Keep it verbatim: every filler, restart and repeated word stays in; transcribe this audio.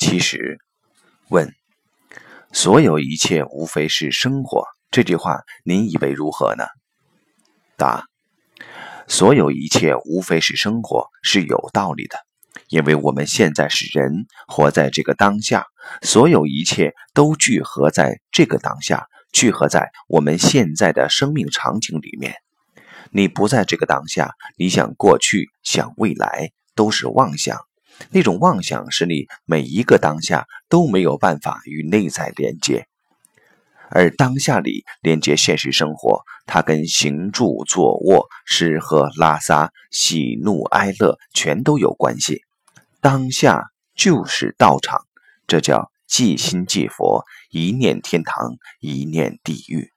其实问所有一切无非是生活，这句话您以为如何呢？答：所有一切无非是生活是有道理的，因为我们现在是人，活在这个当下，所有一切都聚合在这个当下，聚合在我们现在的生命场景里面。你不在这个当下，你想过去，想未来，都是妄想。那种妄想使你每一个当下都没有办法与内在连接，而当下里连接现实生活，它跟行住坐卧、吃喝拉撒、喜怒哀乐全都有关系。当下就是道场，这叫即心即佛，一念天堂，一念地狱。